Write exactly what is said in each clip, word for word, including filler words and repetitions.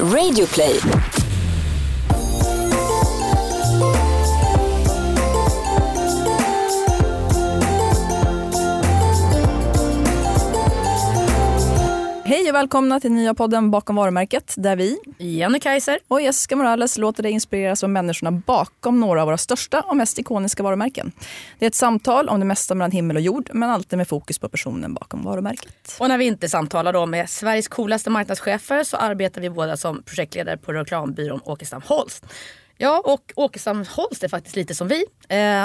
Radio Play. Hej och välkomna till nya podden Bakom varumärket, där vi, Jenny Kaiser och Jessica Morales, låter dig inspireras av människorna bakom några av våra största och mest ikoniska varumärken. Det är ett samtal om det mesta mellan himmel och jord, men alltid med fokus på personen bakom varumärket. Och när vi inte samtalar då med Sveriges coolaste marknadschefer, så arbetar vi båda som projektledare på reklambyrån Åkestam Holst. Ja, och Åkestam Holst är faktiskt lite som vi.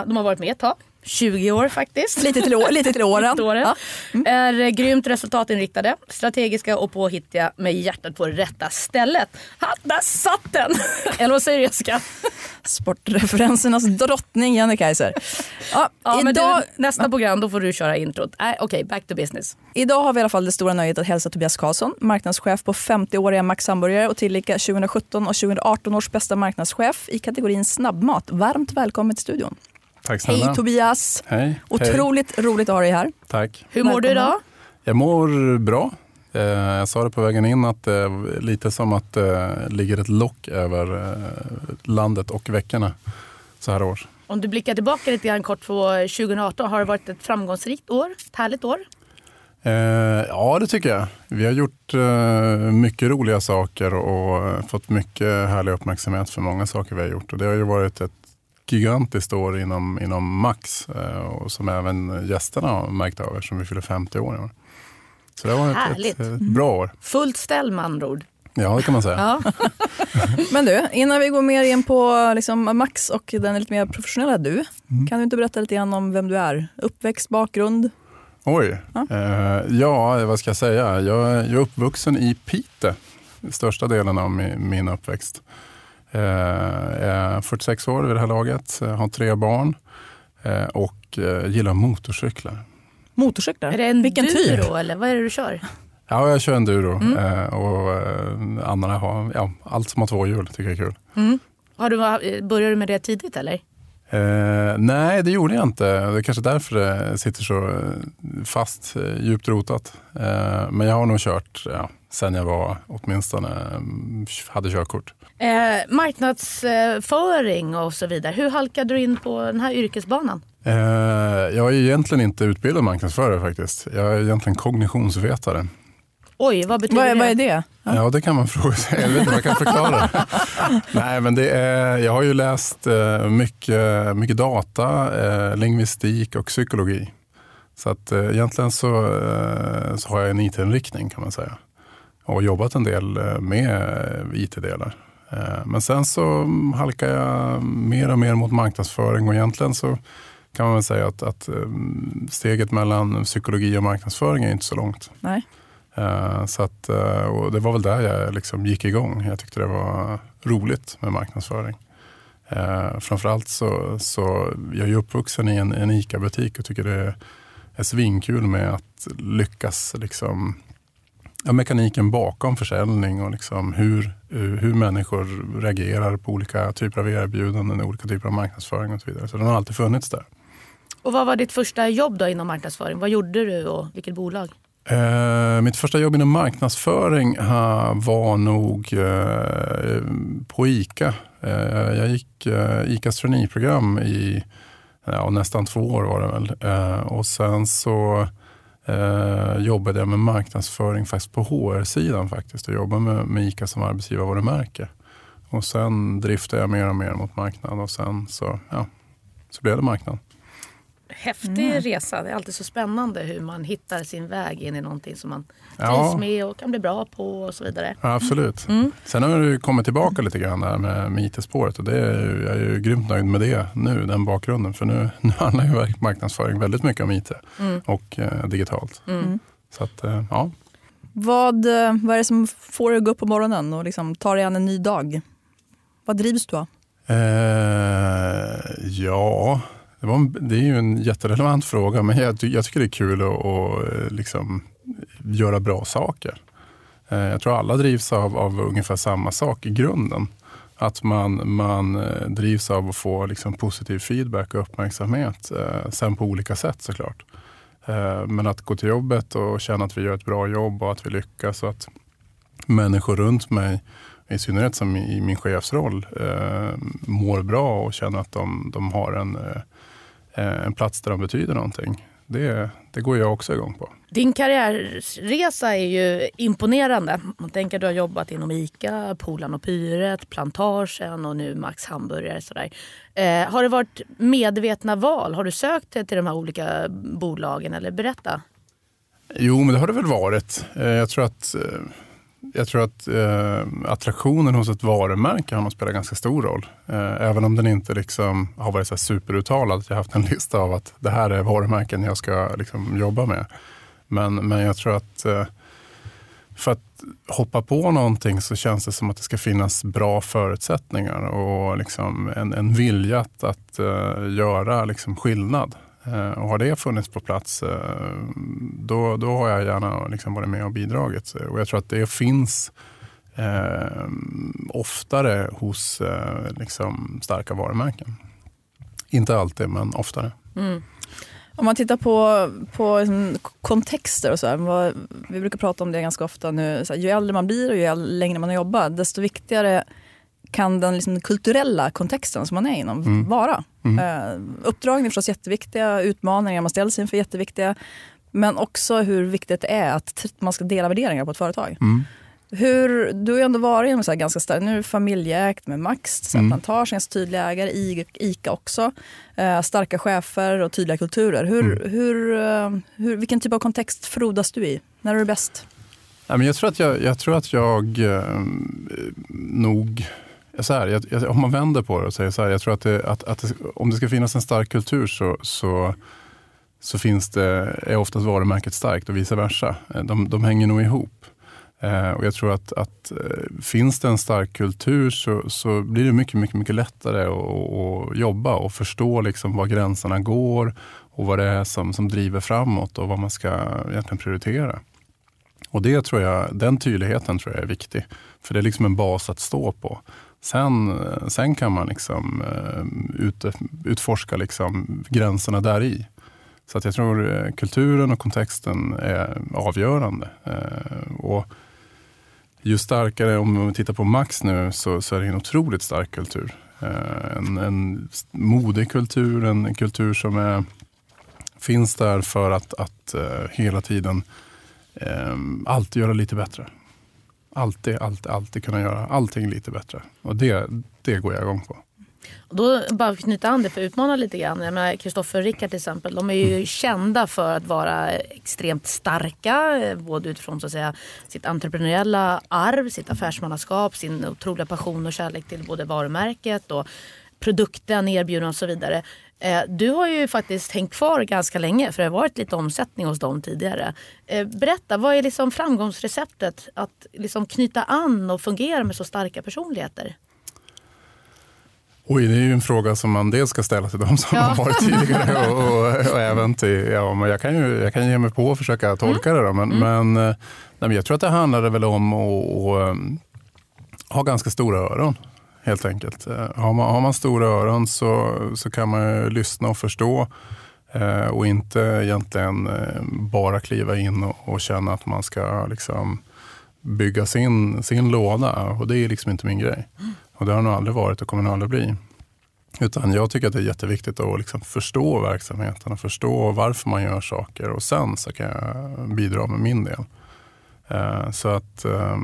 De har varit med ett tag. tjugo år faktiskt. Lite till, år, lite till åren. Ja. Mm. Är grymt resultatinriktade, strategiska och påhittiga med hjärtat på rätta stället. Ha, där satt den! Eller vad säger Jessica? Sportreferensernas drottning Jenny Kaiser. Ja, ja, idag... du, nästa program, då får du köra introt. Äh, Okej, okay, back to business. Idag har vi i alla fall det stora nöjet att hälsa Tobias Karlsson, marknadschef på femtio-åriga Max Hamburgare och tillika tjugosjutton och tjugoarton års bästa marknadschef i kategorin snabbmat. Varmt välkommen till studion. Tack. Hej Tobias. Hej. Otroligt hej. Roligt att ha dig här. Tack. Hur mår du idag? Jag mår bra. Eh, jag sa det på vägen in att det eh, är lite som att det eh, ligger ett lock över eh, landet och veckorna så här år. Om du blickar tillbaka lite grann kort på tjugoarton, har det varit ett framgångsrikt år? Ett härligt år? Eh, ja, det tycker jag. Vi har gjort eh, mycket roliga saker och eh, fått mycket härlig uppmärksamhet för många saker vi har gjort. Och det har ju varit ett gigantiskt år inom, inom Max och som även gästerna har märkt av som vi fyller femtio år i år. Så det var ett, ett, ett bra år. Fullt ställ med andra ord. Ja, det kan man säga. Ja. Men du, innan vi går mer in på liksom Max och den lite mer professionella du, mm. kan du inte berätta lite grann om vem du är? Uppväxt, bakgrund? Oj, ja, eh, ja vad ska jag säga? Jag, jag är uppvuxen i Pite, största delen av min, min uppväxt. Eh, fyrtiosex år vid det här laget, har tre barn eh, och eh, gillar motorcyklar. Motorcyklar? Är det en Vilken typ? Då, eller vad är det du kör? Ja, jag kör en duro mm. eh, och eh, andra har, ja, allt som har två hjul tycker jag är kul. Mm. Har du, började du med det tidigt eller? Eh, nej, det gjorde jag inte. Det är kanske därför det sitter så fast, djupt rotat. Eh, men jag har nog kört ja, sen jag var åtminstone hade körkort. Eh, marknadsföring och så vidare. Hur halkade du in på den här yrkesbanan? Eh, jag är egentligen inte utbildad marknadsförare faktiskt. Jag är egentligen kognitionsvetare. Oj, vad betyder vad, det? Vad är det? Ja. ja, det kan man fråga sig. Jag vet inte vad jag kan förklara. Nej, men det är, jag har ju läst mycket, mycket data, lingvistik och psykologi. Så att egentligen så, så har jag en I T-inriktning kan man säga. Och jobbat en del med I T-delar. Men sen så halkar jag mer och mer mot marknadsföring och egentligen så kan man väl säga att, att steget mellan psykologi och marknadsföring är inte så långt. Nej. Så att, och det var väl där jag liksom gick igång. Jag tyckte det var roligt med marknadsföring. Framförallt så, så jag är uppvuxen i en, en ICA-butik och tycker det är svinkul med att lyckas liksom, ja, mekaniken bakom försäljning och liksom hur, hur människor reagerar på olika typer av erbjudanden, olika typer av marknadsföring och så vidare. Så den har alltid funnits där. Och vad var ditt första jobb då inom marknadsföring? Vad gjorde du och vilket bolag? Eh, mitt första jobb inom marknadsföring ha, var nog eh, på ICA. Eh, jag gick eh, ICAs traineeprogram i ja, nästan två år var det väl. Eh, och sen så eh, jobbade jag med marknadsföring faktiskt på H R-sidan faktiskt. Jag jobbade med, med ICA som arbetsgivarvarumärke. Och sen driftade jag mer och mer mot marknad och sen så, ja, så blev det marknad. Häftig mm. resa. Det är alltid så spännande hur man hittar sin väg in i någonting som man trivs ja. med och kan bli bra på och så vidare. Ja, absolut. Mm. Sen har du kommit tillbaka lite grann där med, med I T-spåret och det är, jag är ju grymt nöjd med det nu, den bakgrunden. För nu, nu handlar ju marknadsföring väldigt mycket om I T mm. och eh, digitalt. Mm. Så att, eh, ja. Vad, vad är det som får dig att gå upp på morgonen och liksom ta dig an en ny dag? Vad drivs du av? Eh, ja... Det, var en, det är ju en jätterelevant fråga, men jag, jag tycker det är kul att, att liksom göra bra saker. Jag tror alla drivs av, av ungefär samma sak i grunden. Att man, man drivs av att få liksom positiv feedback och uppmärksamhet, sen på olika sätt såklart. Men att gå till jobbet och känna att vi gör ett bra jobb och att vi lyckas och att människor runt mig, i synnerhet som i min chefsroll, eh, mår bra och känner att de, de har en, eh, en plats där de betyder någonting. Det, det går jag också igång på. Din karriärresa är ju imponerande. Man tänker att du har jobbat inom ICA, Polarn O. Pyret, Plantagen och nu Max Hamburgare. Sådär. Eh, har det varit medvetna val? Har du sökt till de här olika bolagen? Eller berätta. Jo, men det har det väl varit. Eh, jag tror att... Eh, Jag tror att eh, attraktionen hos ett varumärke har nog spelat ganska stor roll. Eh, även om den inte liksom har varit så superuttalad. Jag har haft en lista av att det här är varumärken jag ska liksom jobba med. Men, men jag tror att eh, för att hoppa på någonting så känns det som att det ska finnas bra förutsättningar. Och liksom en, en vilja att, att eh, göra liksom skillnad. Eh, och har det funnits på plats eh, då, då har jag gärna liksom varit med och bidragit. Och jag tror att det finns eh, oftare hos eh, liksom starka varumärken. Inte alltid, men oftare. Mm. Om man tittar på, på kontexter och så här, vad, vi brukar prata om det ganska ofta nu. Så här, ju äldre man blir och ju längre man jobbar, desto viktigare kan den liksom kulturella kontexten som man är inom mm. vara. Mm. Eh, uppdragen är förstås jätteviktiga, utmaningar man ställs inför jätteviktiga, men också hur viktigt det är att man ska dela värderingar på ett företag. Mm. Hur, du har ju ändå varit inom så här ganska starkt, nu är det familjeägt med Max, så här, mm. Plantagen, ganska tydliga ägare, ICA också, eh, starka chefer och tydliga kulturer. Hur, mm. hur, eh, hur, vilken typ av kontext frodas du i? När är du bäst? Nej, men jag tror att jag, jag, tror att jag eh, nog... Så här, jag, jag, om man vänder på det och säger så här, jag tror att, det, att, att det, om det ska finnas en stark kultur så, så, så finns det, är oftast varumärket starkt och vice versa. De, de hänger nog ihop. Eh, och jag tror att, att finns det en stark kultur så, så blir det mycket, mycket, mycket lättare att, att jobba och förstå liksom var gränserna går och vad det är som, som driver framåt och vad man ska egentligen prioritera. Och det tror jag, den tydligheten tror jag är viktig. För det är liksom en bas att stå på. Sen, sen kan man liksom ut, utforska liksom gränserna där i. Så att jag tror kulturen och kontexten är avgörande. Och ju starkare, om vi tittar på Max nu, så, så är det en otroligt stark kultur. En, en modig kultur, en kultur som är, finns där för att, att hela tiden alltid göra lite bättre. Alltid, alltid, alltid kunna göra allting lite bättre. Och det, det går jag igång på. Och då bara knyta an det för att utmana lite grann. Jag menar, Kristoffer och Rickard till exempel, de är ju mm. kända för att vara extremt starka. Både utifrån så att säga sitt entreprenöriella arv, sitt affärsmannaskap, sin otroliga passion och kärlek till både varumärket och produkten, erbjudanden och så vidare. Du har ju faktiskt hängt kvar ganska länge, för det har varit lite omsättning hos dem tidigare. Berätta, vad är liksom framgångsreceptet att liksom knyta an och fungera med så starka personligheter? Oj, det är ju en fråga som man dels ska ställa till dem som ja. har varit tidigare och, och, och även till... Ja, men jag, kan ju, jag kan ge mig på och försöka tolka mm. det då, men, mm. men, nej, men jag tror att det handlade väl om att ha ganska stora öron. Helt enkelt. Har man, har man stora öron så, så kan man ju lyssna och förstå eh, och inte egentligen eh, bara kliva in och, och känna att man ska liksom bygga sin, sin låda, och det är liksom inte min grej. Och det har nog aldrig varit och kommer nog aldrig bli. Utan jag tycker att det är jätteviktigt att liksom förstå verksamheten och förstå varför man gör saker, och sen så kan jag bidra med min del. Eh, så att eh,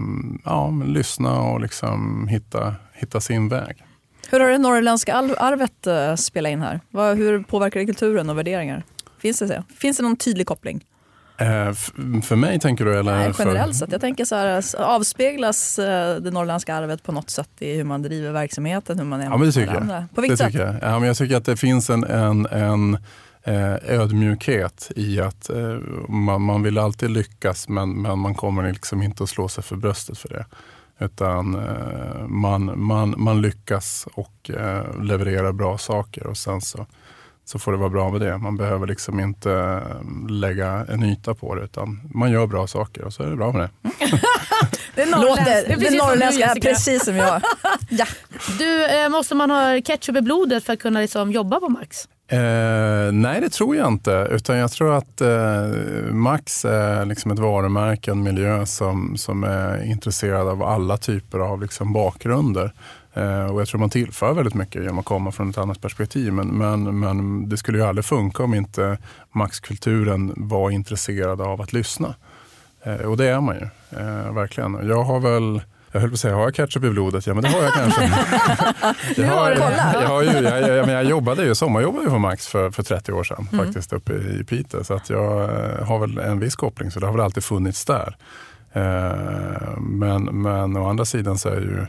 ja, men lyssna och liksom hitta hitta sin väg. Hur har det norrländska arvet spelat in här? Hur påverkar det kulturen och värderingar? Finns det, Finns det någon tydlig koppling? Eh, för mig tänker du? Eller Nej, generellt sett. För... Jag tänker så här, avspeglas det norrländska arvet på något sätt i hur man driver verksamheten? Hur man är ja, men det tycker jag. På vilket sätt? Jag. Ja, men jag tycker att det finns en, en, en ödmjukhet i att man, man vill alltid lyckas, men, men man kommer liksom inte att slå sig för bröstet för det. Utan man, man, man lyckas och levererar bra saker, och sen så, så får det vara bra med det. Man behöver liksom inte lägga en yta på det, utan man gör bra saker och så är det bra med det. Det är norrländska, det är norrländska, precis som jag. Ja. Du, måste man ha ketchup i blodet för att kunna liksom jobba på Max? Eh, nej, det tror jag inte. Utan jag tror att eh, Max är liksom ett varumärke, en miljö som, som är intresserad av alla typer av liksom bakgrunder. Eh, och jag tror man tillför väldigt mycket genom att komma från ett annat perspektiv. Men, men, men det skulle ju aldrig funka om inte Max-kulturen var intresserad av att lyssna. Eh, och det är man ju, eh, verkligen. Jag har väl... Jag höll på att säga, har jag ketchup i blodet? Ja, men det har jag kanske. jag, har, jag, jag, har ju, jag, jag, jag jobbade ju, sommarjobbade ju för Max för, för trettio år sedan, mm. faktiskt, uppe i Pite. Så att jag har väl en viss koppling, så det har väl alltid funnits där. Eh, men, men å andra sidan så är ju,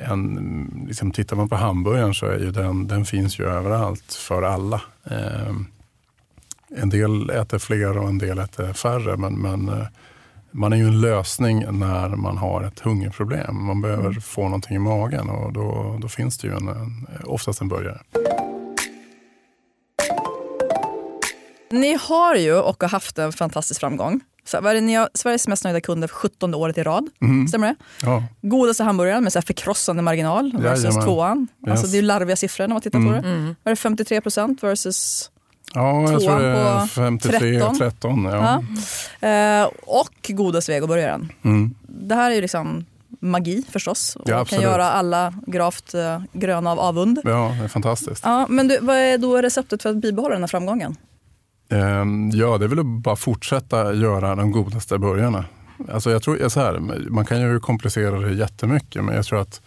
en, liksom, tittar man på hamburgaren så är ju den, den finns ju överallt för alla. Eh, en del äter fler och en del äter färre, men... men man är ju en lösning när man har ett hungerproblem. Man behöver mm. få någonting i magen och då, då finns det ju en, en, oftast en burgare. Ni har ju och har haft en fantastisk framgång. Så var det, ni har Sveriges mest nöjda kunder för sjuttonde året i rad. Mm. Stämmer det? Ja. Godaste hamburgaren med så här förkrossande marginal versus ja, tvåan. Alltså yes. Det är ju larviga siffror när man tittar mm. på det. Mm. Var det femtiotre procent versus... Ja, jag tror det är femtiotre och tretton. Ja. Ja. Eh, och godast vegoburgaren. Mm. Det här är ju liksom magi förstås. Och ja, man kan göra alla graft eh, gröna av avund. Ja, det är fantastiskt. Ja, men du, vad är då receptet för att bibehålla den här framgången? Eh, ja, det är väl bara fortsätta göra de godaste burgarna. Alltså jag tror, så här, man kan ju komplicera det jättemycket, men jag tror att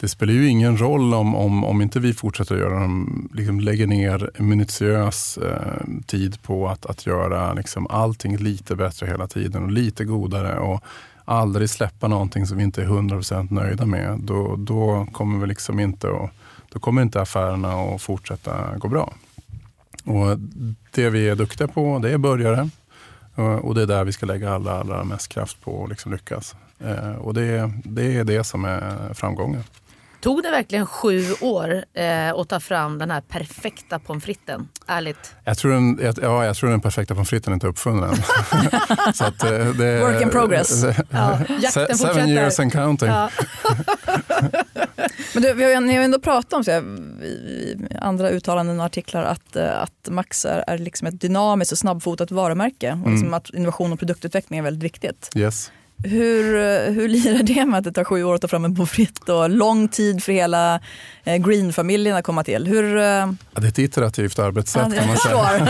det spelar ju ingen roll om, om, om inte vi fortsätter att göra dem, liksom lägger ner minutiös eh, tid på att, att göra liksom allting lite bättre hela tiden och lite godare och aldrig släppa någonting som vi inte är hundra procent nöjda med. Då, då kommer vi liksom inte och, då kommer inte affärerna att fortsätta gå bra. Och det vi är duktiga på, det är börjare. Och det är där vi ska lägga alla, alla mest kraft på och liksom lyckas. Eh, och det, det är det som är framgången. Tog det verkligen sju år eh, att ta fram den här perfekta pomfritten? Ärligt. Jag tror den, jag, ja, jag tror den perfekta pomfritten inte är uppfunnen. Så att, eh, det, work in progress. Ja. Jakten seven years and counting. Ja. Men du, vi har, ni har ändå pratat om så här, i andra uttalanden och artiklar att, att Max är, är liksom ett dynamiskt och snabbfotat varumärke. Mm. Och liksom att innovation och produktutveckling är väldigt viktigt. Yes. Hur, hur lirar det med att det tar sju år att ta fram en pomfritt och lång tid för hela Green-familjen att komma till? Hur... Ja, det är ett iterativt arbetssätt kan man säga.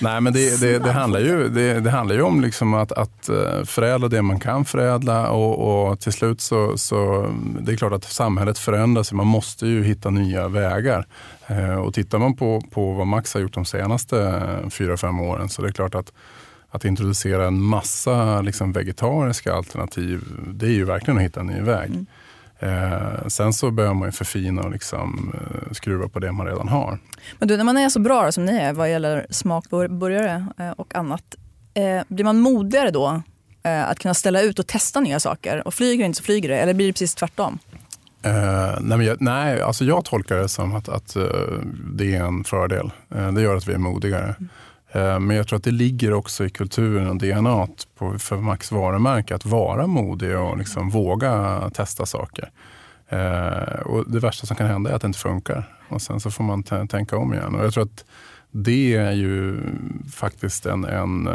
Nej, men det, det, det, handlar ju, det, det handlar ju om liksom att, att förädla det man kan förädla och, och till slut så, så det är klart att samhället förändras. Man måste ju hitta nya vägar. Och tittar man på, på vad Max har gjort de senaste fyra, fem åren så det är klart att Att introducera en massa liksom, vegetariska alternativ, det är ju verkligen att hitta en ny väg. Mm. Eh, sen så börjar man ju förfina och liksom, eh, skruva på det man redan har. Men du, när man är så bra som ni är vad gäller smakburgare eh, och annat, eh, blir man modigare då eh, att kunna ställa ut och testa nya saker? Och flyger inte så flyger det, eller blir det precis tvärtom? Eh, nej, men jag, nej alltså jag tolkar det som att, att eh, det är en fördel. Eh, det gör att vi är modigare. Mm. Men jag tror att det ligger också i kulturen och D N A på, för Max varumärke att vara modig och liksom våga testa saker. Eh, och det värsta som kan hända är att det inte funkar. Och sen så får man t- tänka om igen. Och jag tror att det är ju faktiskt en, en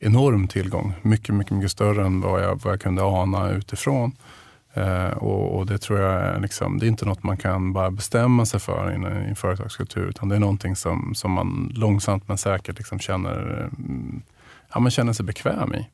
enorm tillgång. Mycket, mycket, mycket större än vad jag, vad jag kunde ana utifrån. Eh, och, och det tror jag är liksom, det är inte något man kan bara bestämma sig för i en företagskultur utan det är någonting som, som man långsamt men säkert liksom känner, ja, man känner sig bekväm i.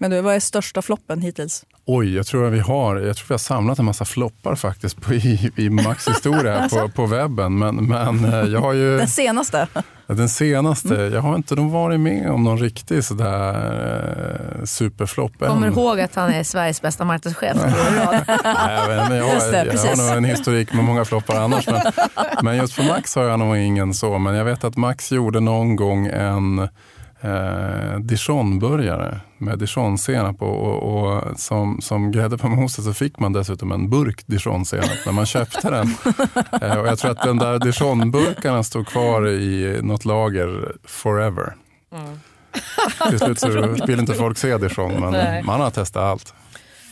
Men du, vad är största floppen hittills? Oj, jag tror att vi har, jag tror att vi har samlat en massa floppar faktiskt på, i, i Max historia på, på webben. Men, men jag har ju... Den senaste? Den senaste. Mm. Jag har inte de varit med om någon riktig sådär eh, superflopp. Kommer du ihåg att han är Sveriges bästa marknadschef? Nej, men jag, just det, jag, jag har nog en historik med många floppar annars. Men, men just för Max har jag nog ingen så. Men jag vet att Max gjorde någon gång en... Eh, Dijonburgare med dijonsenap och, och, och som, som grädde på moset så fick man dessutom en burk dijonsenap när man köpte den eh, och jag tror att den där dijonburkarna stod kvar i något lager forever. Mm. Till slut så vill inte folk se Dijon men nej. Man har testat allt.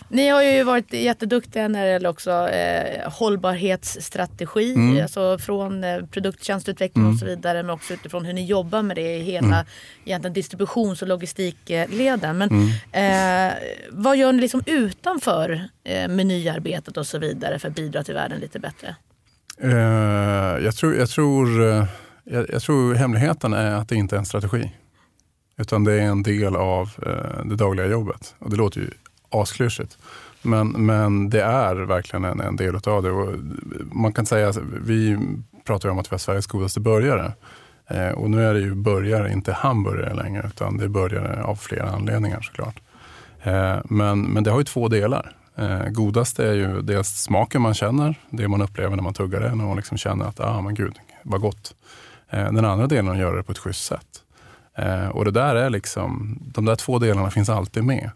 Ni har ju varit jätteduktiga när det gäller också eh, hållbarhetsstrategi, mm. alltså från eh, produkttjänstutveckling mm. och så vidare, men också utifrån hur ni jobbar med det i hela mm. egentligen distributions- och logistikleden. Men mm. eh, vad gör ni liksom utanför eh, menyarbetet och så vidare för att bidra till världen lite bättre? Eh, jag tror, jag tror, jag, jag tror hemligheten är att det inte är en strategi, utan det är en del av eh, det dagliga jobbet. Och det låter ju asklyschigt. Men, men det är verkligen en, en del av det. Och man kan säga att vi pratar ju om att vi har Sveriges godaste burgare. Eh, och nu är det ju burgare, inte hamburgare längre, utan det är burgare av flera anledningar såklart. Eh, men, men det har ju två delar. Eh, godast är ju dels smaken man känner, det man upplever när man tuggar det, när man liksom känner att ah, men gud, vad gott. Eh, den andra delen är att göra det på ett schysst sätt. Eh, och det där är liksom, de där två delarna finns alltid med.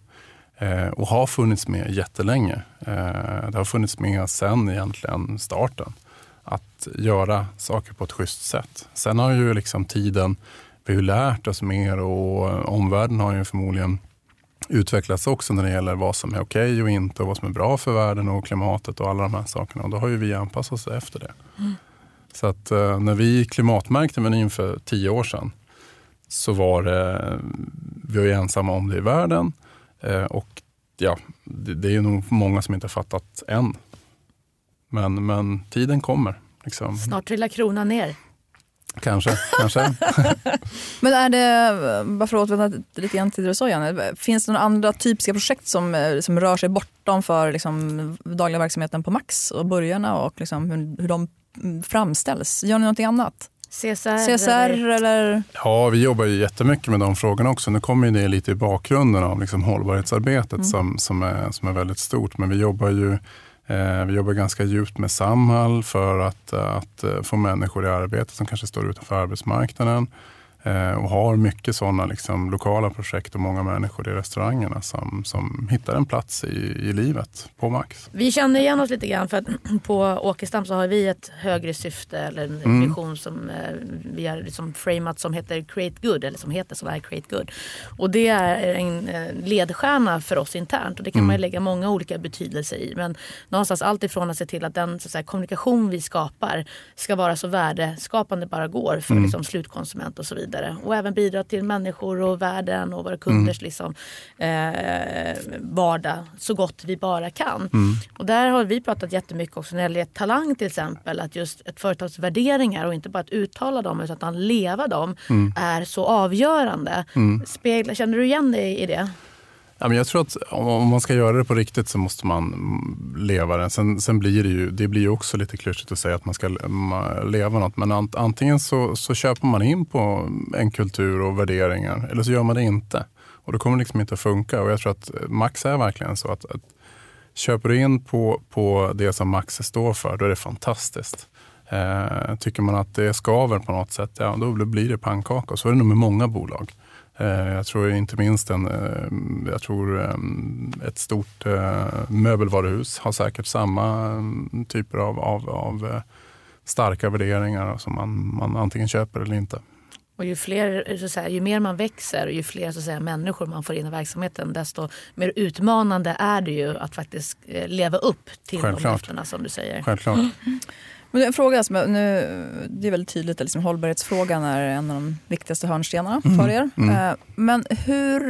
Och har funnits med jättelänge. Det har funnits med sen egentligen starten. Att göra saker på ett schysst sätt. Sen har ju liksom tiden, vi har lärt oss mer och omvärlden har ju förmodligen utvecklats också när det gäller vad som är okej och inte och vad som är bra för världen och klimatet och alla de här sakerna. Och då har ju vi anpassat oss efter det. Mm. Så att när vi klimatmärkte menyn för tio år sedan så var det, vi var ju ensamma om det i världen. Och ja, det är ju nog många som inte har fattat än. Men, men tiden kommer. Liksom. Snart trillar kronan ner. Kanske, kanske. Men är det, bara för att återvända lite grann till det du sa, Janne, finns det några andra typiska projekt som, som rör sig bortom för liksom, dagliga verksamheten på Max och burgarna och liksom, hur, hur de framställs? Gör ni någonting annat? C S R, C S R eller? eller? Ja, vi jobbar ju jättemycket med de frågorna också. Nu kommer ju det lite i bakgrunden av liksom hållbarhetsarbetet mm. som, som, är, som är väldigt stort. Men vi jobbar ju eh, vi jobbar ganska djupt med Samhall för att, att få människor i arbete som kanske står utanför arbetsmarknaden. Eh, och har mycket sådana liksom, lokala projekt och många människor i restaurangerna som, som hittar en plats i, i livet på Max. Vi känner igen oss lite grann för att på Åkestam så har vi ett högre syfte eller en mm. vision som eh, vi har liksom framat som heter Create Good eller som heter sådär Create Good. Och det är en eh, ledstjärna för oss internt och det kan mm. man ju lägga många olika betydelser i. Men någonstans allt ifrån att se till att den så att säga, kommunikation vi skapar ska vara så värdeskapande bara går för mm. liksom, slutkonsument och så vidare. Och även bidra till människor och världen och våra kunders mm. liksom, eh, vardag så gott vi bara kan. Mm. Och där har vi pratat jättemycket också när det gäller talang till exempel. Att just ett företags värderingar och inte bara att uttala dem utan att leva dem mm. är så avgörande. Mm. Spegla, känner du igen dig i det? Ja, men jag tror att om man ska göra det på riktigt så måste man leva det. Sen, sen blir det ju det blir också lite klyschigt att säga att man ska leva något. Men antingen så, så köper man in på en kultur och värderingar eller så gör man det inte. Och då kommer det liksom inte att funka. Och jag tror att Max är verkligen så att, att köper du in på, på det som Max står för, då är det fantastiskt. Eh, tycker man att det skaver på något sätt, ja, då blir det pannkaka. Och så är det nog med många bolag. Jag tror inte minst en, jag tror ett stort möbelvaruhus har säkert samma typer av, av, av starka värderingar som man, man antingen köper eller inte. Och ju, fler, så att säga, ju mer man växer och ju fler så att säga, människor man får in i verksamheten desto mer utmanande är det ju att faktiskt leva upp till de löftena som du säger. Självklart. Men en fråga som nu, det är väldigt tydligt att liksom, hållbarhetsfrågan är en av de viktigaste hörnstenarna mm. för er. Mm. Men hur,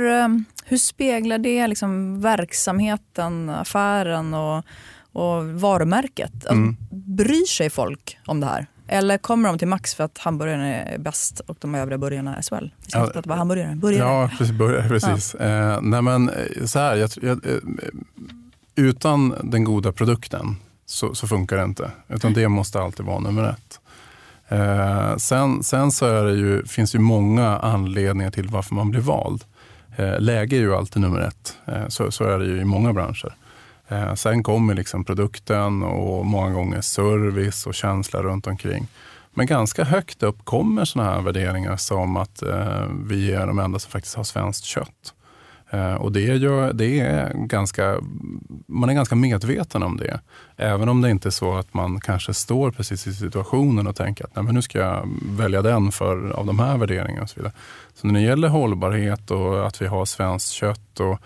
hur speglar det liksom, verksamheten, affären och, och varumärket? Alltså, mm. bryr sig folk om det här? Eller kommer de till Max för att hamburgaren är bäst och de övriga burgarna är sväl? Vi ska inte prata bara hamburgare. Burgare. Ja, precis. Burgare, precis. Ja. Eh, nej men så här, jag, jag, utan den goda produkten Så, så funkar det inte. Utan det måste alltid vara nummer ett. Eh, sen, sen så är det ju, finns ju många anledningar till varför man blir vald. Eh, läge är ju alltid nummer ett. Eh, så, så är det ju i många branscher. Eh, sen kommer liksom produkten och många gånger service och känsla runt omkring. Men ganska högt upp kommer såna här värderingar som att eh, vi är de enda som faktiskt har svenskt kött. Och det är ju, det är ganska, man är ganska medveten om det. Även om det inte är så att man kanske står precis i situationen och tänker att nej, men nu ska jag välja den för, av de här värderingarna och så vidare. Så när det gäller hållbarhet och att vi har svenskt kött och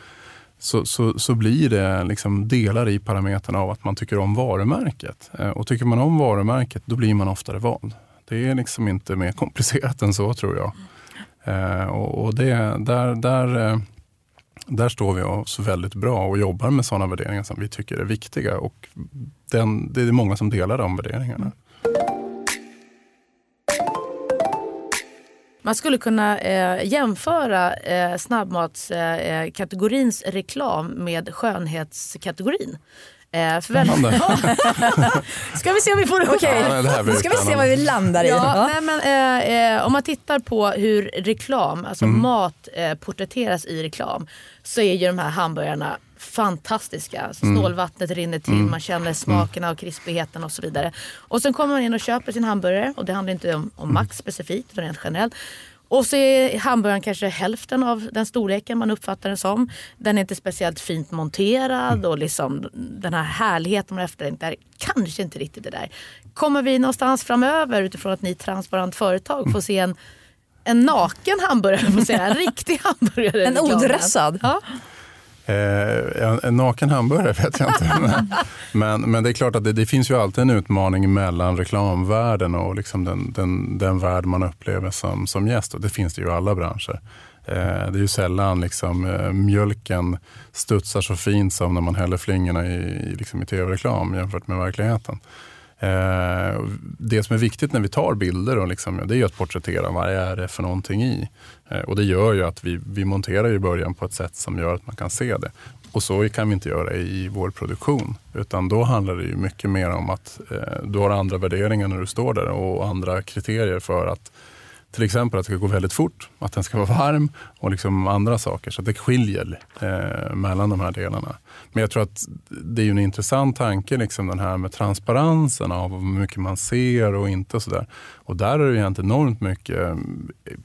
så, så, så blir det liksom delar i parametrarna av att man tycker om varumärket. Och tycker man om varumärket, då blir man oftare vald. Det är liksom inte mer komplicerat än så, tror jag. Och, och det, där, där, där står vi oss väldigt bra och jobbar med sådana värderingar som vi tycker är viktiga. Och den, det är många som delar de värderingarna. Man skulle kunna eh, jämföra eh, snabbmatskategorins eh, reklam med skönhetskategorin. Eh, Spännande. Ska vi se om vi får det okej? Okay. Ja, ska vi spännande. Se vad vi landar i. Ja, ja. Nej, men, eh, om man tittar på hur reklam, alltså mm. mat eh, porträtteras i reklam, så är ju de här hamburgarna fantastiska. Snålvattnet mm. rinner till, mm. man känner smakerna och krispigheten och så vidare. Och sen kommer man in och köper sin hamburgare, och det handlar inte om, om Max specifikt utan rent generellt. Och så är hamburgaren kanske hälften av den storleken man uppfattar den som. Den är inte speciellt fint monterad och liksom den här härligheten man efter inte är kanske inte riktigt det där. Kommer vi någonstans framöver utifrån att ni transparent företag får se en, en naken hamburgare, får se en riktig hamburgare. En odressad. Ja. Eh, en, en naken hamburgare vet jag inte. Men, men, men det är klart att det, det finns ju alltid en utmaning mellan reklamvärlden och liksom den, den, den värld man upplever som, som gäst. Och det finns det ju i alla branscher. Eh, det är ju sällan liksom, eh, mjölken studsar så fint som när man häller flingorna i, i, liksom i tv-reklam jämfört med verkligheten. Eh, det som är viktigt när vi tar bilder och liksom, det är ju att porträttera vad är det för någonting i, eh, och det gör ju att vi, vi monterar i början på ett sätt som gör att man kan se det, och så kan vi inte göra i vår produktion, utan då handlar det ju mycket mer om att eh, du har andra värderingar när du står där och andra kriterier för att till exempel att det ska gå väldigt fort, att den ska vara varm och liksom andra saker. Så det skiljer eh, mellan de här delarna. Men jag tror att det är ju en intressant tanke liksom den här med transparensen av hur mycket man ser och inte och sådär. Och där är det ju hänt enormt mycket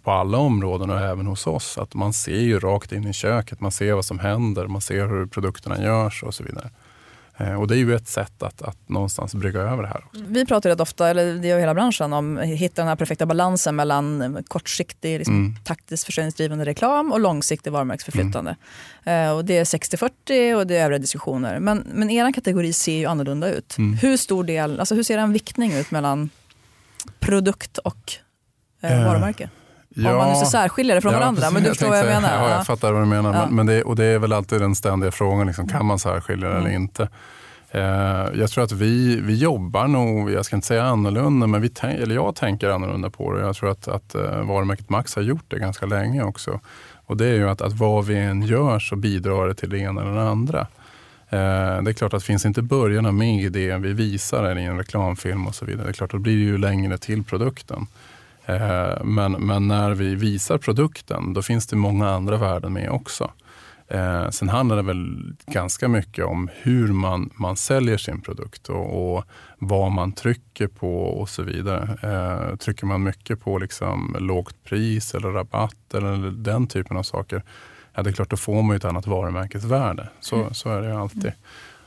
på alla områden och även hos oss. Att man ser ju rakt in i köket, man ser vad som händer, man ser hur produkterna görs och så vidare. Och det är ju ett sätt att, att någonstans brygga över det här också. Vi pratar rätt ofta, eller det gör hela branschen, om att hitta den här perfekta balansen mellan kortsiktig, liksom, mm. taktiskt försörjningsdrivande reklam och långsiktig varumärkesförflyttande. Mm. Och det är sextio fyrtio och det är övriga diskussioner. Men, men er kategori ser ju annorlunda ut. Mm. Hur stor del, alltså hur ser en viktning ut mellan produkt och eh, varumärke? Eh. Ja, om man nu så särskiljer det från ja, varandra, precis, men du förstår vad jag menar. Ja, jag fattar vad du menar. Ja. Men, men det, och det är väl alltid den ständiga frågan, liksom, kan man särskilja mm. eller inte? Eh, jag tror att vi, vi jobbar nog, jag ska inte säga annorlunda, men vi, eller jag tänker annorlunda på det. Jag tror att, att varumärket Max har gjort det ganska länge också. Och det är ju att, att vad vi än gör så bidrar det till det ena eller det andra. Eh, det är klart att finns inte början med i det vi visar eller i en reklamfilm och så vidare. Det är klart att det blir ju längre till produkten. Men, men när vi visar produkten, då finns det många andra värden med också. Eh, sen handlar det väl ganska mycket om hur man, man säljer sin produkt och, och vad man trycker på och så vidare. Eh, trycker man mycket på liksom lågt pris eller rabatt eller den typen av saker, ja, det är klart, då får man ju ett annat varumärkesvärde. Så, mm. så är det ju alltid.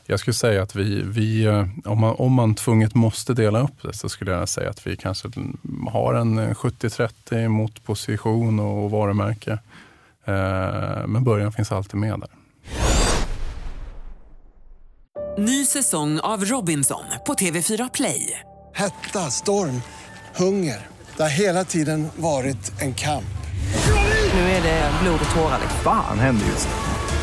Jag skulle säga att vi, vi om, man, om man tvunget måste dela upp det, så skulle jag säga att vi kanske har en sjuttio trettio mot position och varumärke. Men början finns alltid med där. Ny säsong av Robinson på T V fyra Play. Hetta, storm, hunger. Det har hela tiden varit en kamp. Nu är det blod och tårar. Fan händer just det.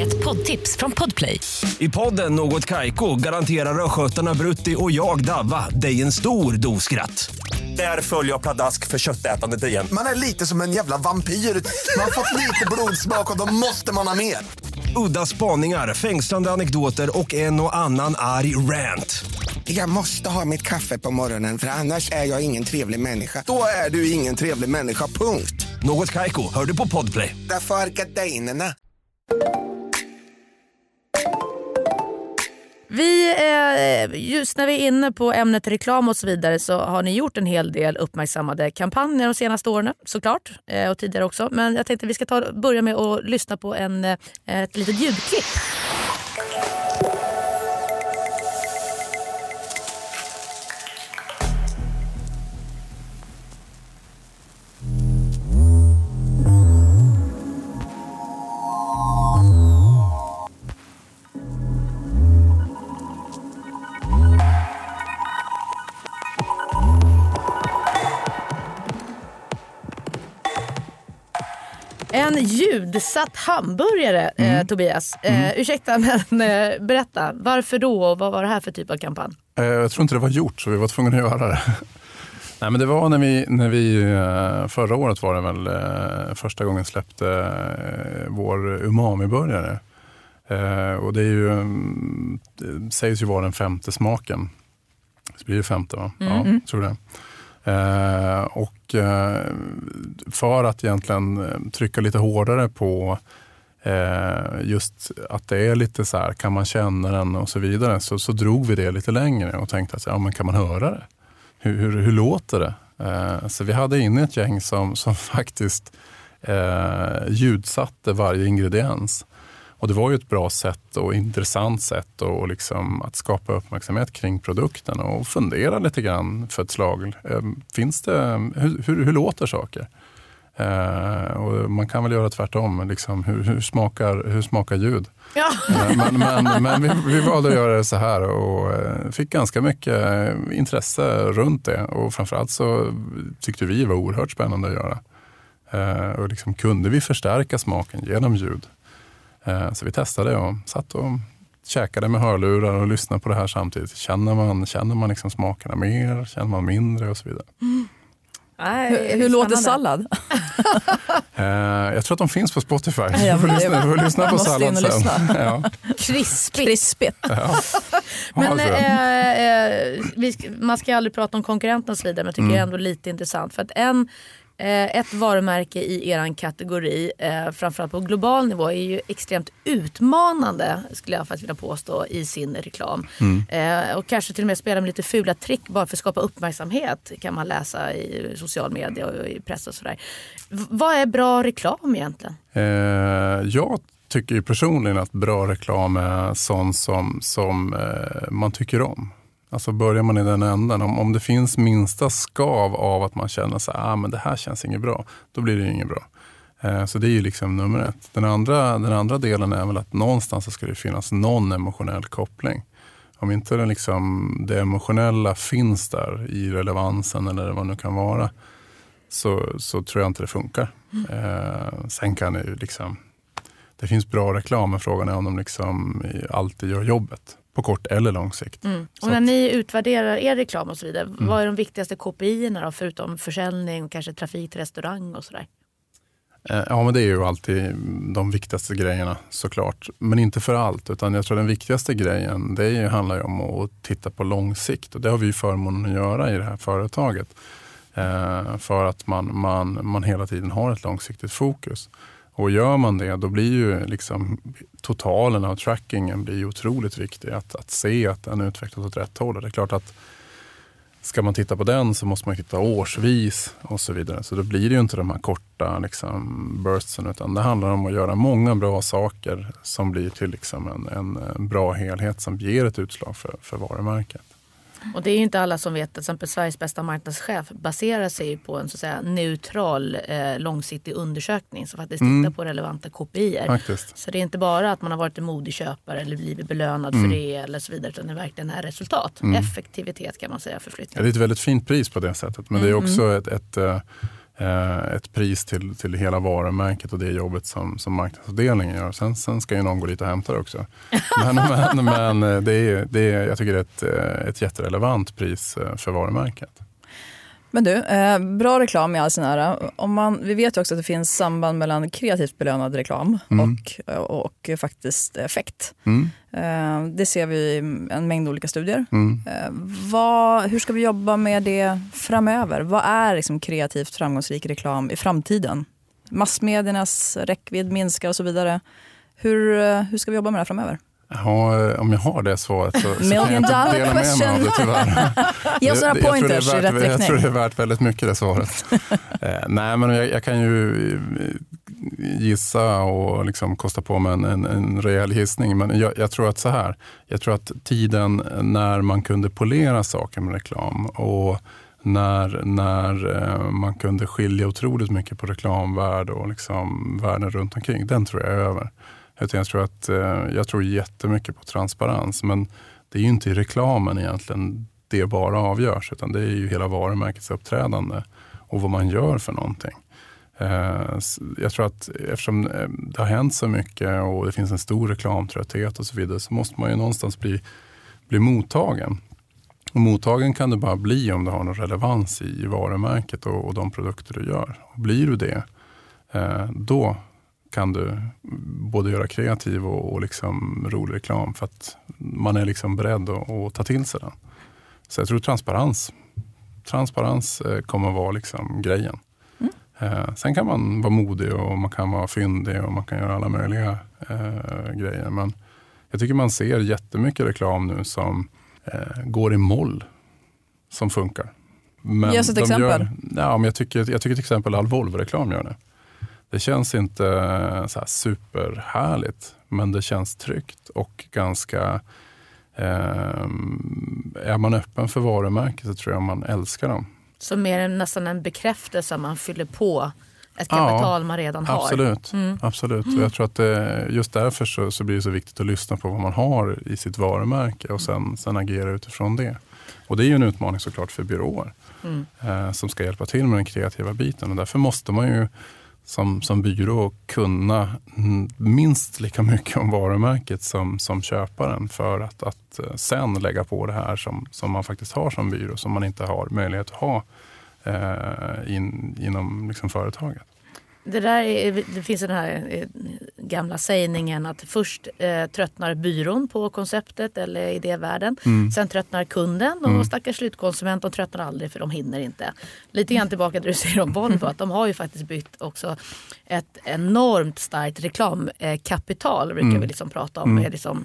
Ett poddtips från Podplay. I podden Något Kaiko garanterar röskötarna Brutti och jag Davva dig en stor doskratt. Där följer jag pladask för köttätandet igen. Man är lite som en jävla vampyr. Man har fått lite blodsmak och då måste man ha mer. Udda spaningar, fängslande anekdoter och en och annan arg rant. Jag måste ha mitt kaffe på morgonen, för annars är jag ingen trevlig människa. Då är du ingen trevlig människa, punkt. Något Kaiko, hör du på Podplay. Därför är gardinerna. Vi, just när vi är inne på ämnet reklam och så vidare, så har ni gjort en hel del uppmärksammade kampanjer de senaste åren, såklart, och tidigare också. Men jag tänkte att vi ska ta, börja med att lyssna på en, ett litet ljudklipp. En ljudsatt hamburgare, mm. eh, Tobias. Eh, mm. Ursäkta, men eh, berätta. Varför då och vad var det här för typ av kampanj? Eh, jag tror inte det var gjort, så vi var tvungna att göra det. Nej, men det var när vi, när vi förra året var det väl första gången släppte vår umami-burgare. Och det är ju, det sägs ju vara den femte smaken. Det blir ju femte, va? Mm-hmm. Ja, tror det. Och för att egentligen trycka lite hårdare på just att det är lite så här, kan man känna den och så vidare, så, så drog vi det lite längre och tänkte att ja, men kan man höra det? Hur, hur, hur låter det? Eh, så vi hade inne ett gäng som, som faktiskt eh, ljudsatte varje ingrediens. Och det var ju ett bra sätt och intressant sätt och, och liksom att skapa uppmärksamhet kring produkten och fundera lite grann för ett slag. Eh, finns det, hur, hur, hur låter saker? Eh, och man kan väl göra tvärtom. Liksom, hur, hur, smakar, hur smakar ljud? Ja. Men, men, men vi, vi valde att göra det så här och fick ganska mycket intresse runt det. Och framförallt så tyckte vi det var oerhört spännande att göra. Och liksom, kunde vi förstärka smaken genom ljud? Så vi testade och satt och käkade med hörlurar och lyssnade på det här samtidigt. Känner man, känner man liksom smakerna mer? Känner man mindre? Och så vidare. Mm. Nej, hur, hur, hur låter sallad? eh, jag tror att de finns på Spotify. Jag får lyssna, får lyssna på sallad sen. Ja. Krispigt. Krispigt. Ja. Men, eh, eh, vi ska, man ska aldrig prata om konkurrenten och så vidare, men jag tycker mm. det är ändå lite intressant. För att en, eh, ett varumärke i er kategori, eh, framförallt på global nivå, är ju extremt utmanande, skulle jag faktiskt vilja påstå, i sin reklam. Mm. Eh, och kanske till och med spelar med lite fula trick bara för att skapa uppmärksamhet, kan man läsa i social media och i press och sådär. V- vad är bra reklam egentligen? Eh, jag tycker ju personligen att bra reklam är sån som, som eh, man tycker om. Alltså börjar man i den änden, om, om det finns minsta skav av att man känner så här, ah, men det här känns inget bra, då blir det ju inget bra. Eh, så det är ju liksom nummer ett. Den andra, den andra delen är väl att någonstans så ska det finnas någon emotionell koppling. Om inte den liksom, det emotionella finns där i relevansen eller vad det nu kan vara, så, så tror jag inte det funkar. Eh, sen kan det ju liksom, det finns bra reklam, men frågan är om de liksom alltid gör jobbet. På kort eller lång sikt. Mm. Och när ni utvärderar er reklam och så vidare, mm. vad är de viktigaste K P I-erna då, förutom försäljning och kanske trafik till restaurang och sådär? Ja, men det är ju alltid de viktigaste grejerna såklart. Men inte för allt, utan jag tror den viktigaste grejen, det är ju, handlar ju om att titta på lång sikt. Och det har vi ju förmånen att göra i det här företaget. Eh, för att man, man, man hela tiden har ett långsiktigt fokus. Och gör man det, då blir ju liksom totalen av trackingen blir otroligt viktig. Att, att se att den utvecklas åt rätt håll. Det är klart att ska man titta på den så måste man titta årsvis och så vidare. Så då blir det ju inte de här korta liksom burstsen, utan det handlar om att göra många bra saker som blir till liksom en, en bra helhet som ger ett utslag för, för varumärket. Och det är ju inte alla som vet att till exempel Sveriges bästa marknadschef baserar sig på en så att säga neutral eh, långsiktig undersökning som faktiskt tittar mm. på relevanta K P I-er. Faktiskt. Så det är inte bara att man har varit en modig köpare eller blivit belönad mm. för det eller så vidare, utan det är verkligen är resultat. Mm. Effektivitet kan man säga förflyttning. Det är ett väldigt fint pris på det sättet, men det är också mm. ett, ett, eh, ett pris till, till hela varumärket och det jobbet som, som marknadsavdelningen gör. Sen, sen ska ju någon gå dit och hämta det också. Men, men, men det är, det är, jag tycker det är ett, ett jätterelevant pris för varumärket. Men du, eh, bra reklam i all sin ära. Om man, vi vet ju också att det finns samband mellan kreativt belönad reklam mm. och, och, och faktiskt effekt. Mm. Eh, det ser vi i en mängd olika studier. Mm. Eh, vad, hur ska vi jobba med det framöver? Vad är liksom kreativt framgångsrik reklam i framtiden? Massmediernas räckvidd minskar och så vidare. Hur, hur ska vi jobba med det framöver? Ja, om jag har det svaret så, så kan jag inte dela med mig av det tyvärr. jag, det, jag, tror det är värt, jag tror det är värt väldigt mycket det svaret. eh, nej, men jag, jag kan ju gissa och liksom kosta på mig en, en, en rejäl gissning. Men jag, jag tror att så här, jag tror att tiden när man kunde polera saker med reklam och när, när man kunde skilja otroligt mycket på reklamvärld och liksom världen runt omkring, den tror jag är över. Jag tror, att, jag tror jättemycket på transparens, men det är ju inte i reklamen egentligen det bara avgörs, utan det är ju hela varumärkets uppträdande och vad man gör för någonting. Jag tror att eftersom det har hänt så mycket och det finns en stor reklamtrötthet och så vidare, så måste man ju någonstans bli, bli mottagen. Och mottagen kan det bara bli om du har någon relevans i varumärket och, och de produkter du gör. Och blir du det, då kan du både göra kreativ och, och liksom rolig reklam, för att man är liksom beredd att, att ta till sig den. Så jag tror transparens. Transparens kommer att vara liksom grejen. Eh, sen kan man vara modig och man kan vara fyndig och man kan göra alla möjliga eh, grejer. Men jag tycker man ser jättemycket reklam nu som eh, går i moll, som funkar. Men yes, ett exempel. Gör, ja, men jag, tycker, jag tycker till exempel all Volvo-reklam gör det. Det känns inte så här superhärligt, men det känns tryggt och ganska... Eh, är man öppen för varumärket så tror jag man älskar dem. Så mer än nästan en bekräftelse att man fyller på ett kapital ja, man redan har. Absolut, mm. absolut. Och jag tror att det, just därför så, så blir det så viktigt att lyssna på vad man har i sitt varumärke och sen, sen agera utifrån det. Och det är ju en utmaning såklart för byråer mm. eh, som ska hjälpa till med den kreativa biten. Och därför måste man ju som, som byrå kunna minst lika mycket om varumärket som, som köparen, för att, att sen lägga på det här som, som man faktiskt har som byrå, som man inte har möjlighet att ha eh, in, inom liksom företaget. Det, där är, det finns den här gamla sägningen att först eh, tröttnar byrån på konceptet eller idévärlden. Mm. Sen tröttnar kunden och mm. stackars slutkonsument, de tröttnar aldrig för de hinner inte. Lite grann tillbaka till det du säger om Volvo, att de har ju faktiskt byggt också ett enormt starkt reklamkapital, brukar mm. vi liksom prata om. Mm. Med liksom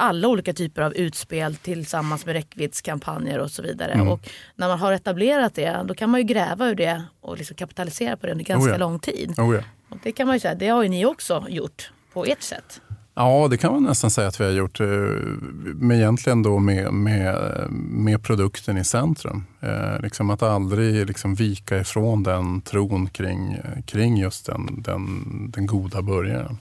alla olika typer av utspel tillsammans med räckviddskampanjer och så vidare. Mm. Och när man har etablerat det, då kan man ju gräva ur det och liksom kapitalisera på det under ganska oh ja. lång tid. Oh ja. Och det kan man ju säga, det har ju ni också gjort på ert sätt. Ja, det kan man nästan säga att vi har gjort, med egentligen då med, med, med produkten i centrum. Eh, liksom att aldrig liksom vika ifrån den tron kring, kring just den, den, den goda början.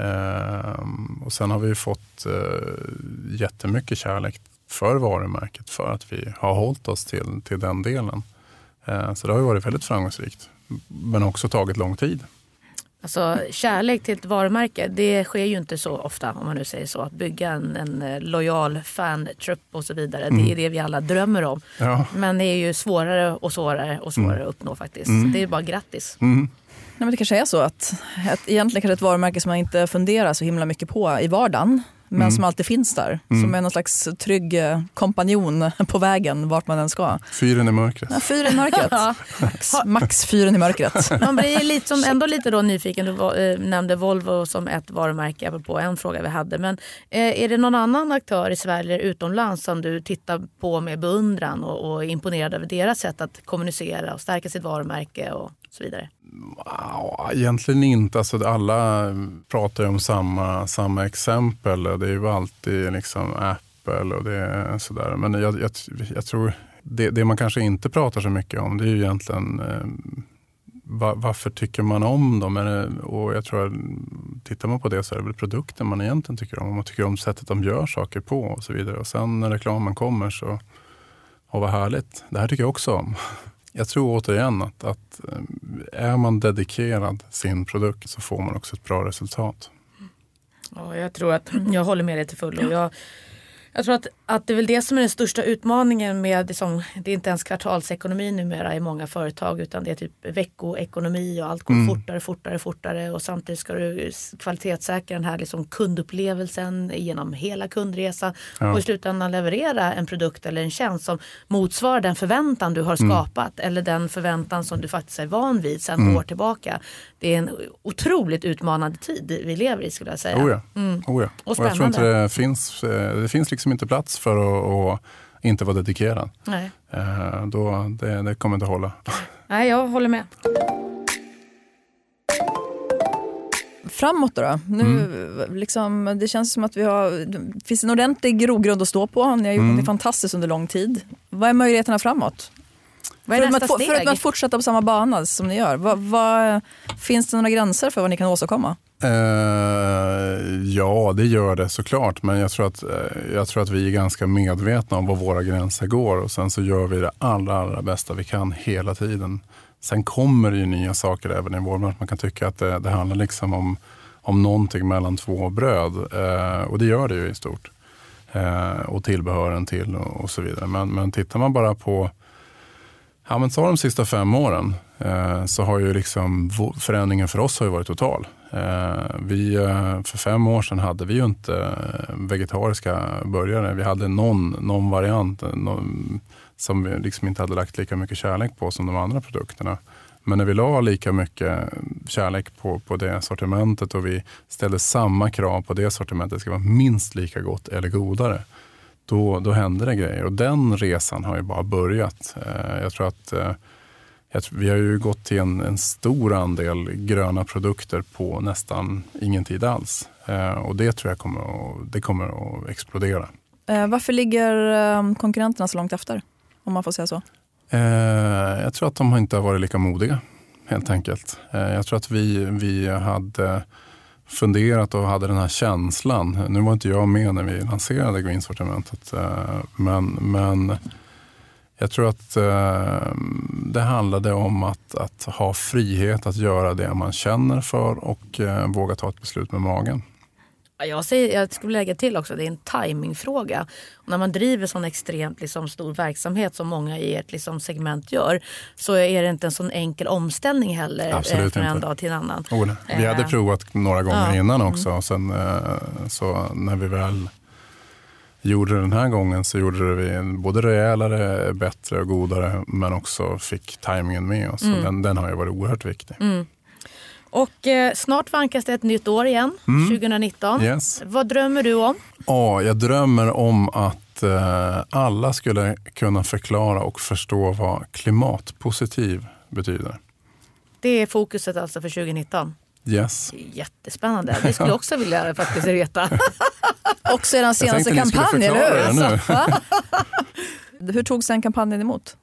Uh, och sen har vi fått uh, jättemycket kärlek för varumärket, för att vi har hållit oss till, till den delen. Uh, så det har ju varit väldigt framgångsrikt, men också tagit lång tid. Alltså kärlek till ett varumärke, det sker ju inte så ofta, om man nu säger så. Att bygga en, en lojal fan-trupp och så vidare, mm. det är det vi alla drömmer om. Ja. Men det är ju svårare och svårare och svårare mm. att uppnå faktiskt. Mm. Det är bara grattis. Mm. Nej, men det kanske är så att, att egentligen kanske ett varumärke som man inte funderar så himla mycket på i vardagen, men mm. som alltid finns där. Mm. Som är någon slags trygg kompanjon på vägen vart man än ska. Fyren i mörkret. Ja, fyren i mörkret. ja. Max, max fyren i mörkret. Man blir lite som, ändå lite då nyfiken. Du eh, nämnde Volvo som ett varumärke på en fråga vi hade. Men eh, är det någon annan aktör i Sverige eller utomlands som du tittar på med beundran och, och är imponerad över deras sätt att kommunicera och stärka sitt varumärke och så vidare? Wow, egentligen inte. Alltså, alla pratar ju om samma, samma exempel. Det är ju alltid liksom Apple och det sådär. Men jag, jag, jag tror det, det man kanske inte pratar så mycket om, det är ju egentligen va, varför tycker man om dem? Är det, och jag tror att tittar man på det så är det väl produkten man egentligen tycker om. Man tycker om sättet de gör saker på och så vidare. Och sen när reklamen kommer så, åh vad härligt, det här tycker jag också om. Jag tror återigen att, att är man dedikerad sin produkt så får man också ett bra resultat. Ja, jag tror att jag håller med dig till fullo. Jag, jag tror att, att det är väl det som är den största utmaningen med det som, det är inte ens kvartalsekonomi numera i många företag, utan det är typ veckoekonomi och allt går mm. fortare, fortare, fortare och samtidigt ska du kvalitetssäkra den här liksom kundupplevelsen genom hela kundresan ja. och i slutändan leverera en produkt eller en tjänst som motsvarar den förväntan du har skapat mm. eller den förväntan som du faktiskt är van vid sedan mm. år tillbaka. Det är en otroligt utmanande tid vi lever i, skulle jag säga. Oh ja. Mm. Oh ja. Och, och jag tror inte det finns, det finns liksom inte plats för att inte vara dedikerad. Nej. Eh, då, det, det kommer inte att hålla. Nej, jag håller med. Framåt då? Nu, mm. liksom, det känns som att vi har, det finns en ordentlig grogrund att stå på. Ni har gjort mm. något fantastiskt under lång tid. Vad är möjligheterna framåt? Vad är för, nästa att, steg? För att man fortsätter på samma bana som ni gör. Vad, vad, finns det några gränser för vad ni kan åstadkomma? Uh, ja, det gör det såklart, men jag tror, att, jag tror att vi är ganska medvetna om var våra gränser går, och sen så gör vi det allra, allra bästa vi kan hela tiden Sen kommer det ju nya saker även i vår bransch. Man kan tycka att det, det handlar liksom om, om någonting mellan två bröd. Eh, och det gör det ju i stort. Eh, och tillbehören till och, och så vidare. Men, men tittar man bara på ja, men så de sista fem åren eh, så har ju liksom förändringen för oss har ju varit total. Eh, vi, för fem år sedan hade vi ju inte vegetariska burgare. Vi hade någon, någon variant någon, som vi liksom inte hade lagt lika mycket kärlek på som de andra produkterna. Men när vi la lika mycket kärlek på, på det sortimentet och vi ställde samma krav på det sortimentet, det ska vara minst lika gott eller godare, då, då händer det grejer. Och den resan har ju bara börjat. Eh, jag tror att eh, jag tror, vi har ju gått till en, en stor andel gröna produkter på nästan ingen tid alls. Eh, och det tror jag kommer att, det kommer att explodera. Eh, varför ligger eh, konkurrenterna så långt efter, om man får säga så? Eh, jag tror att de inte har varit lika modiga, helt enkelt. Eh, jag tror att vi, vi hade... funderat och hade den här känslan. Nu var inte jag med när vi lanserade greensortimentet, men, men jag tror att det handlade om att, att ha frihet att göra det man känner för och våga ta ett beslut med magen. Jag, säger, jag skulle lägga till också, det är en timingfråga. Och när man driver sån extremt liksom, stor verksamhet som många i ert liksom, segment gör, så är det inte en sån enkel omställning heller. Absolut från inte. En dag till en annan. Oh, vi hade eh. provat några gånger ja. innan också. Och sen, så när vi väl gjorde det den här gången så gjorde vi både rejälare, bättre och godare, men också fick timingen med oss. Mm. Den, den har ju varit oerhört viktig. Mm. Och eh, snart vankas det ett nytt år igen, mm. tjugonitton. Yes. Vad drömmer du om? Ja, jag drömmer om att eh, alla skulle kunna förklara och förstå vad klimatpositiv betyder. Det är fokuset alltså för tjugonitton? Yes. Jättespännande. Vi skulle också vilja faktiskt reta. Också i den senaste kampanjen, eller hur? Alltså. Hur tog sen kampanjen emot?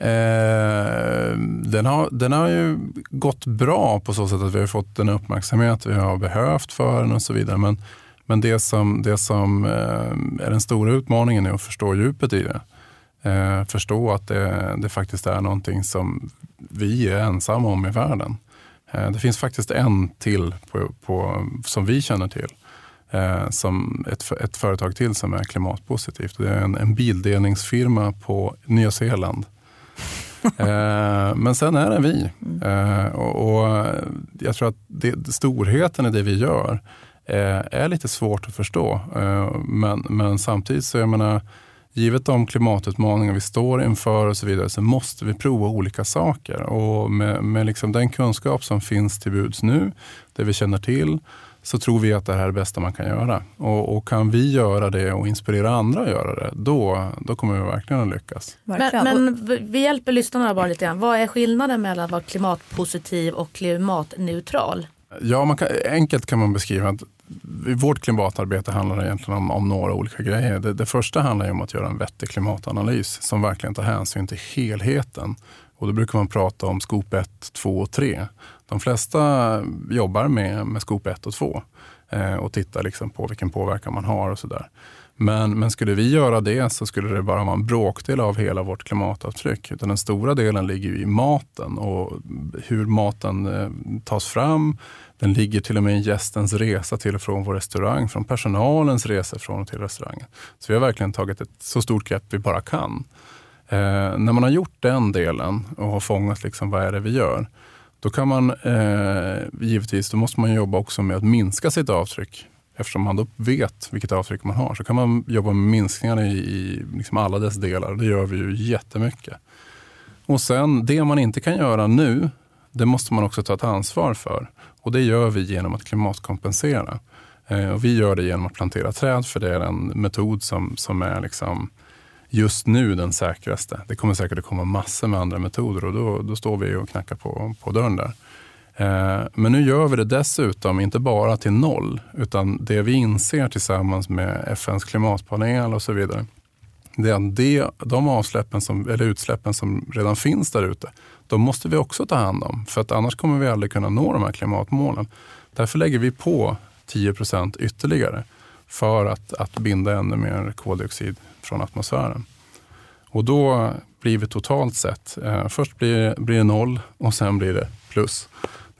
Eh, den, har, den har ju gått bra på så sätt att vi har fått den uppmärksamhet vi har behövt för den och så vidare. Men, men det som, det som eh, är den stora utmaningen är att förstå djupet i det. Eh, förstå att det, det faktiskt är någonting som vi är ensamma om i världen. Eh, det finns faktiskt en till på, på, som vi känner till. Eh, som ett, ett företag till som är klimatpositivt. Det är en, en bildelningsfirma på Nya Zeeland. eh, men sen är det vi eh, och, och jag tror att det, storheten i det vi gör eh, är lite svårt att förstå eh, men, men samtidigt så jag menar, givet de klimatutmaningar vi står inför och så vidare så måste vi prova olika saker och med, med liksom den kunskap som finns till buds nu, det vi känner till, så tror vi att det här är det bästa man kan göra. Och, och kan vi göra det och inspirera andra att göra det, då, då kommer vi verkligen att lyckas. Men, men vi hjälper lyssnarna bara lite grann. Vad är skillnaden mellan att vara klimatpositiv och klimatneutral? Ja, man kan, enkelt kan man beskriva att vårt klimatarbete handlar egentligen om, om några olika grejer. Det, det första handlar ju om att göra en vettig klimatanalys som verkligen tar hänsyn till helheten. Och då brukar man prata om skop ett, två och tre. De flesta jobbar med, med skop ett och två eh, och tittar liksom på vilken påverkan man har och sådär. Men, men skulle vi göra det så skulle det bara vara en bråkdel av hela vårt klimatavtryck. Utan den stora delen ligger ju i maten och hur maten eh, tas fram. Den ligger till och med i gästens resa till och från vår restaurang, från personalens resa från och till restaurangen. Så vi har verkligen tagit ett så stort grepp vi bara kan. Eh, när man har gjort den delen och har fångat liksom, vad är det vi gör, då kan man eh, givetvis, då måste man jobba också med att minska sitt avtryck. Eftersom man då vet vilket avtryck man har så kan man jobba med minskningar i, i liksom alla dess delar. Det gör vi ju jättemycket. Och sen det man inte kan göra nu, det måste man också ta ett ansvar för. Och det gör vi genom att klimatkompensera. Eh, och vi gör det genom att plantera träd, för det är en metod som, som är liksom... just nu den säkraste. Det kommer säkert att komma massor med andra metoder och då, då står vi och knackar på, på dörren där. Eh, men nu gör vi det dessutom inte bara till noll, utan det vi inser tillsammans med F Ns klimatpanel och så vidare, det är det, de avsläppen som, eller utsläppen som redan finns där ute, de måste vi också ta hand om, för att annars kommer vi aldrig kunna nå de här klimatmålen. Därför lägger vi på tio procent ytterligare för att, att binda ännu mer koldioxid från atmosfären. Och då blir vi totalt sett, eh, först blir, blir det noll och sen blir det plus.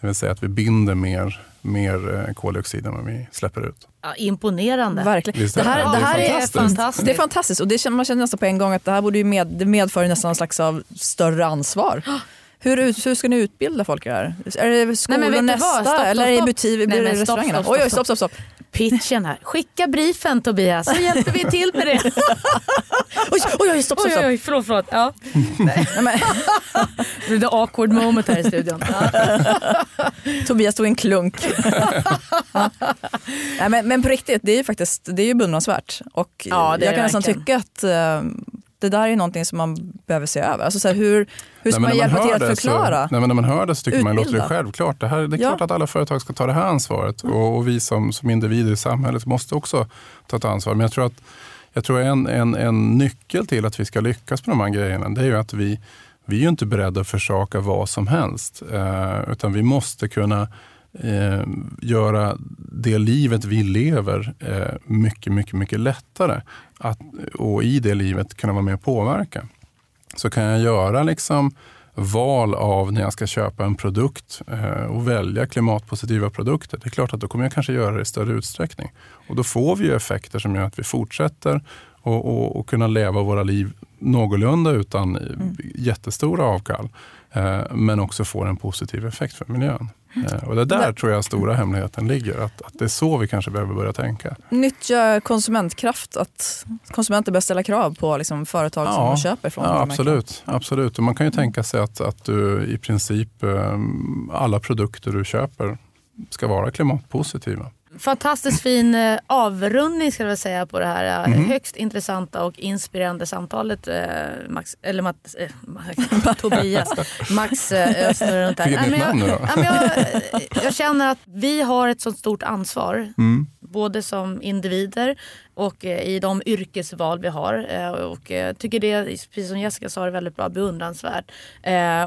Det vill säga att vi binder mer, mer koldioxid än vad vi släpper ut. Ja, imponerande. Verkligen. Visst, det här, ja, det här är fantastiskt. Är fantastiskt. Det är fantastiskt och det känner, man känner nästan på en gång att det här borde ju med, det medför nästan en slags av större ansvar. Hur, hur ska ni utbilda folk här? Är det skolor nästa? Eller är det i butik? Blir det restaurangerna? Oj, oj, stopp, stopp, stopp. Pitchen här. Skicka briefen, Tobias. Så hjälper vi till med det. Oj, oj, oj, stopp, stopp, stopp. Oj, oj, förlåt, förlåt. Ja. Nej, men. Det är det awkward moment här i studion. Tobias tog en klunk. Nej, men, men på riktigt, det är ju faktiskt, det är ju beundransvärt. Och ja, jag kan nästan tycka att... Det där är någonting som man behöver se över. Alltså så här, hur, hur ska nej, man hjälpa till att förklara? Så, nej, men när man hör det så tycker utbilda. Man låter det självklart. Det, här, det är ja. klart att alla företag ska ta det här ansvaret. Mm. Och, och vi som, som individer i samhället måste också ta ett ansvar. Men jag tror att jag tror en, en, en nyckel till att vi ska lyckas med de här grejerna, det är ju att vi, vi är ju inte beredda att försaka vad som helst. Eh, utan vi måste kunna eh, göra det livet vi lever eh, mycket, mycket, mycket lättare. Att, och i det livet kunna vara med och påverka. Så kan jag göra liksom val av när jag ska köpa en produkt eh, och välja klimatpositiva produkter. Det är klart att då kommer jag kanske göra det i större utsträckning. Och då får vi ju effekter som gör att vi fortsätter och, och, och kunna leva våra liv någorlunda utan mm. jättestora avkall. Eh, men också får en positiv effekt för miljön. Och det där tror jag stora hemligheten ligger, att, att det är så vi kanske behöver börja tänka. Nyttja konsumentkraft, att konsumenter bör ställa krav på liksom, företag ja, som man köper från. Ja, absolut, absolut. Och man kan ju tänka sig att, att du i princip alla produkter du köper ska vara klimatpositiva. Fantastiskt fin avrundning ska jag säga på det här mm. högst intressanta och inspirerande samtalet eh, Max eller Matt, eh, Tobias Max eh, snurrar runt här. Nej, men jag, ja, men jag, jag känner att vi har ett sånt stort ansvar mm. både som individer och i de yrkesval vi har. Och jag tycker det, precis som Jessica sa, är väldigt bra, beundransvärt.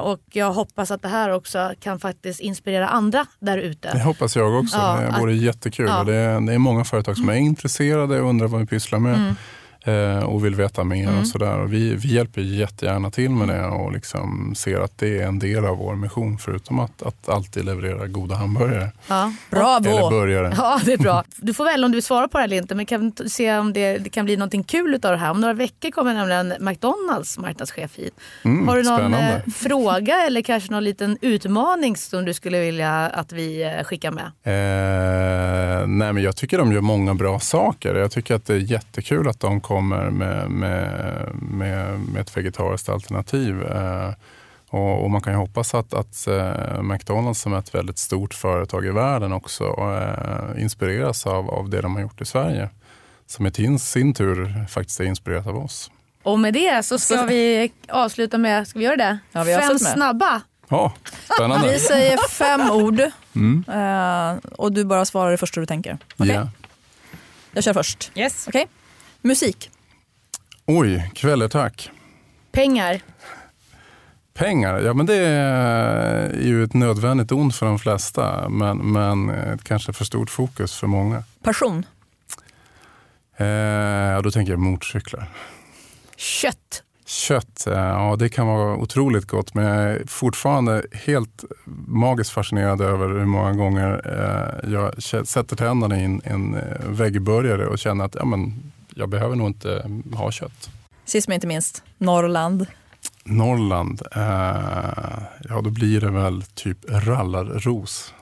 Och jag hoppas att det här också kan faktiskt inspirera andra där ute. Det hoppas jag också. Ja, det vore att, jättekul. Ja. Det, är, det är många företag som är intresserade och undrar vad vi pysslar med mm. och vill veta mer mm. och sådär. Och vi, vi hjälper jättegärna till med det och liksom ser att det är en del av vår mission förutom att, att alltid leverera goda hamburgare. Ja. Bravo! Eller burgare. Ja, det är bra. Du får väl om du svarar på det eller inte, men kan vi se om det, det kan bli någonting kul utav det här. Om några veckor kommer nämligen McDonald's marknadschef hit. Mm, har du någon spännande. Fråga eller kanske någon liten utmaning som du skulle vilja att vi skickar med? Eh, nej, men jag tycker de gör många bra saker. Jag tycker att det är jättekul att de kommer med, med, med, med ett vegetariskt alternativ. Eh, och, och man kan ju hoppas att, att eh, McDonald's som är ett väldigt stort företag i världen också eh, inspireras av, av det de har gjort i Sverige. Som i sin tur faktiskt är inspirerat av oss. Och med det så ska vi avsluta med, ska vi göra det? Ja, vi fem snabba! Ja, spännande. Vi säger fem ord mm. eh, och du bara svarar det första du tänker. Okay? Yeah. Jag kör först. Yes. Okej. Okay. Musik. Oj, kväller tack. Pengar. Pengar, ja men det är ju ett nödvändigt ont för de flesta. Men, men kanske för stort fokus för många. Passion. Eh, då tänker jag motorcyklar. Kött. Kött, ja det kan vara otroligt gott. Men jag är fortfarande helt magiskt fascinerad över hur många gånger jag sätter tänderna i en, en väggburgare och känner att ja, men, jag behöver nog inte ha kött. Sist men inte minst, Norrland. Norrland, eh, ja då blir det väl typ rallarros.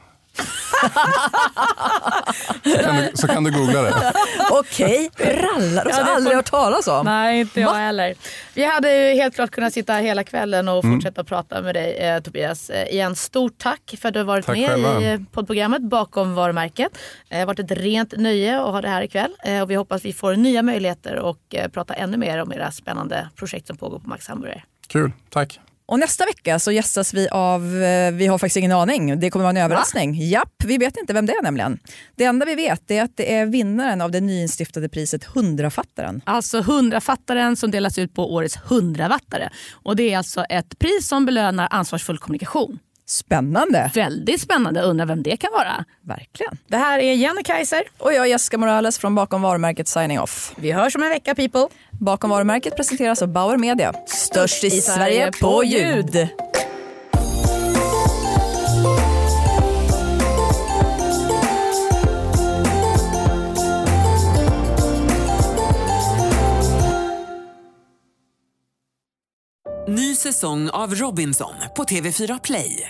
så, kan du, så kan du googla det. Okej, rallarros har ja, aldrig hört talas om. Nej, inte jag Va? heller. Vi hade ju helt klart kunnat sitta hela kvällen och fortsätta mm. prata med dig eh, Tobias. Eh, igen, stort tack för att du har varit tack med själva. I poddprogrammet Bakom varumärket. Det eh, har varit ett rent nöje att ha det här ikväll eh, och vi hoppas vi får nya möjligheter och eh, prata ännu mer om era spännande projekt som pågår på Max Hamburgare. Kul, tack. Och nästa vecka så gästas vi av, vi har faktiskt ingen aning, det kommer vara en överraskning. Va? Japp, vi vet inte vem det är nämligen. Det enda vi vet är att det är vinnaren av det nyinstiftade priset Hundrafattaren. Alltså Hundrafattaren som delas ut på årets Hundrafattare. Och det är alltså ett pris som belönar ansvarsfull kommunikation. Spännande. Väldigt spännande. Undrar vem det kan vara. Verkligen. Det här är Jenny Kaiser. Och jag är Jessica Morales från Bakom varumärket Signing Off. Vi hörs om en vecka, people. Bakom varumärket presenteras av Bauer Media. Störst i, I Sverige, Sverige på ljud. ljud. Ny säsong av Robinson på T V fyra Play.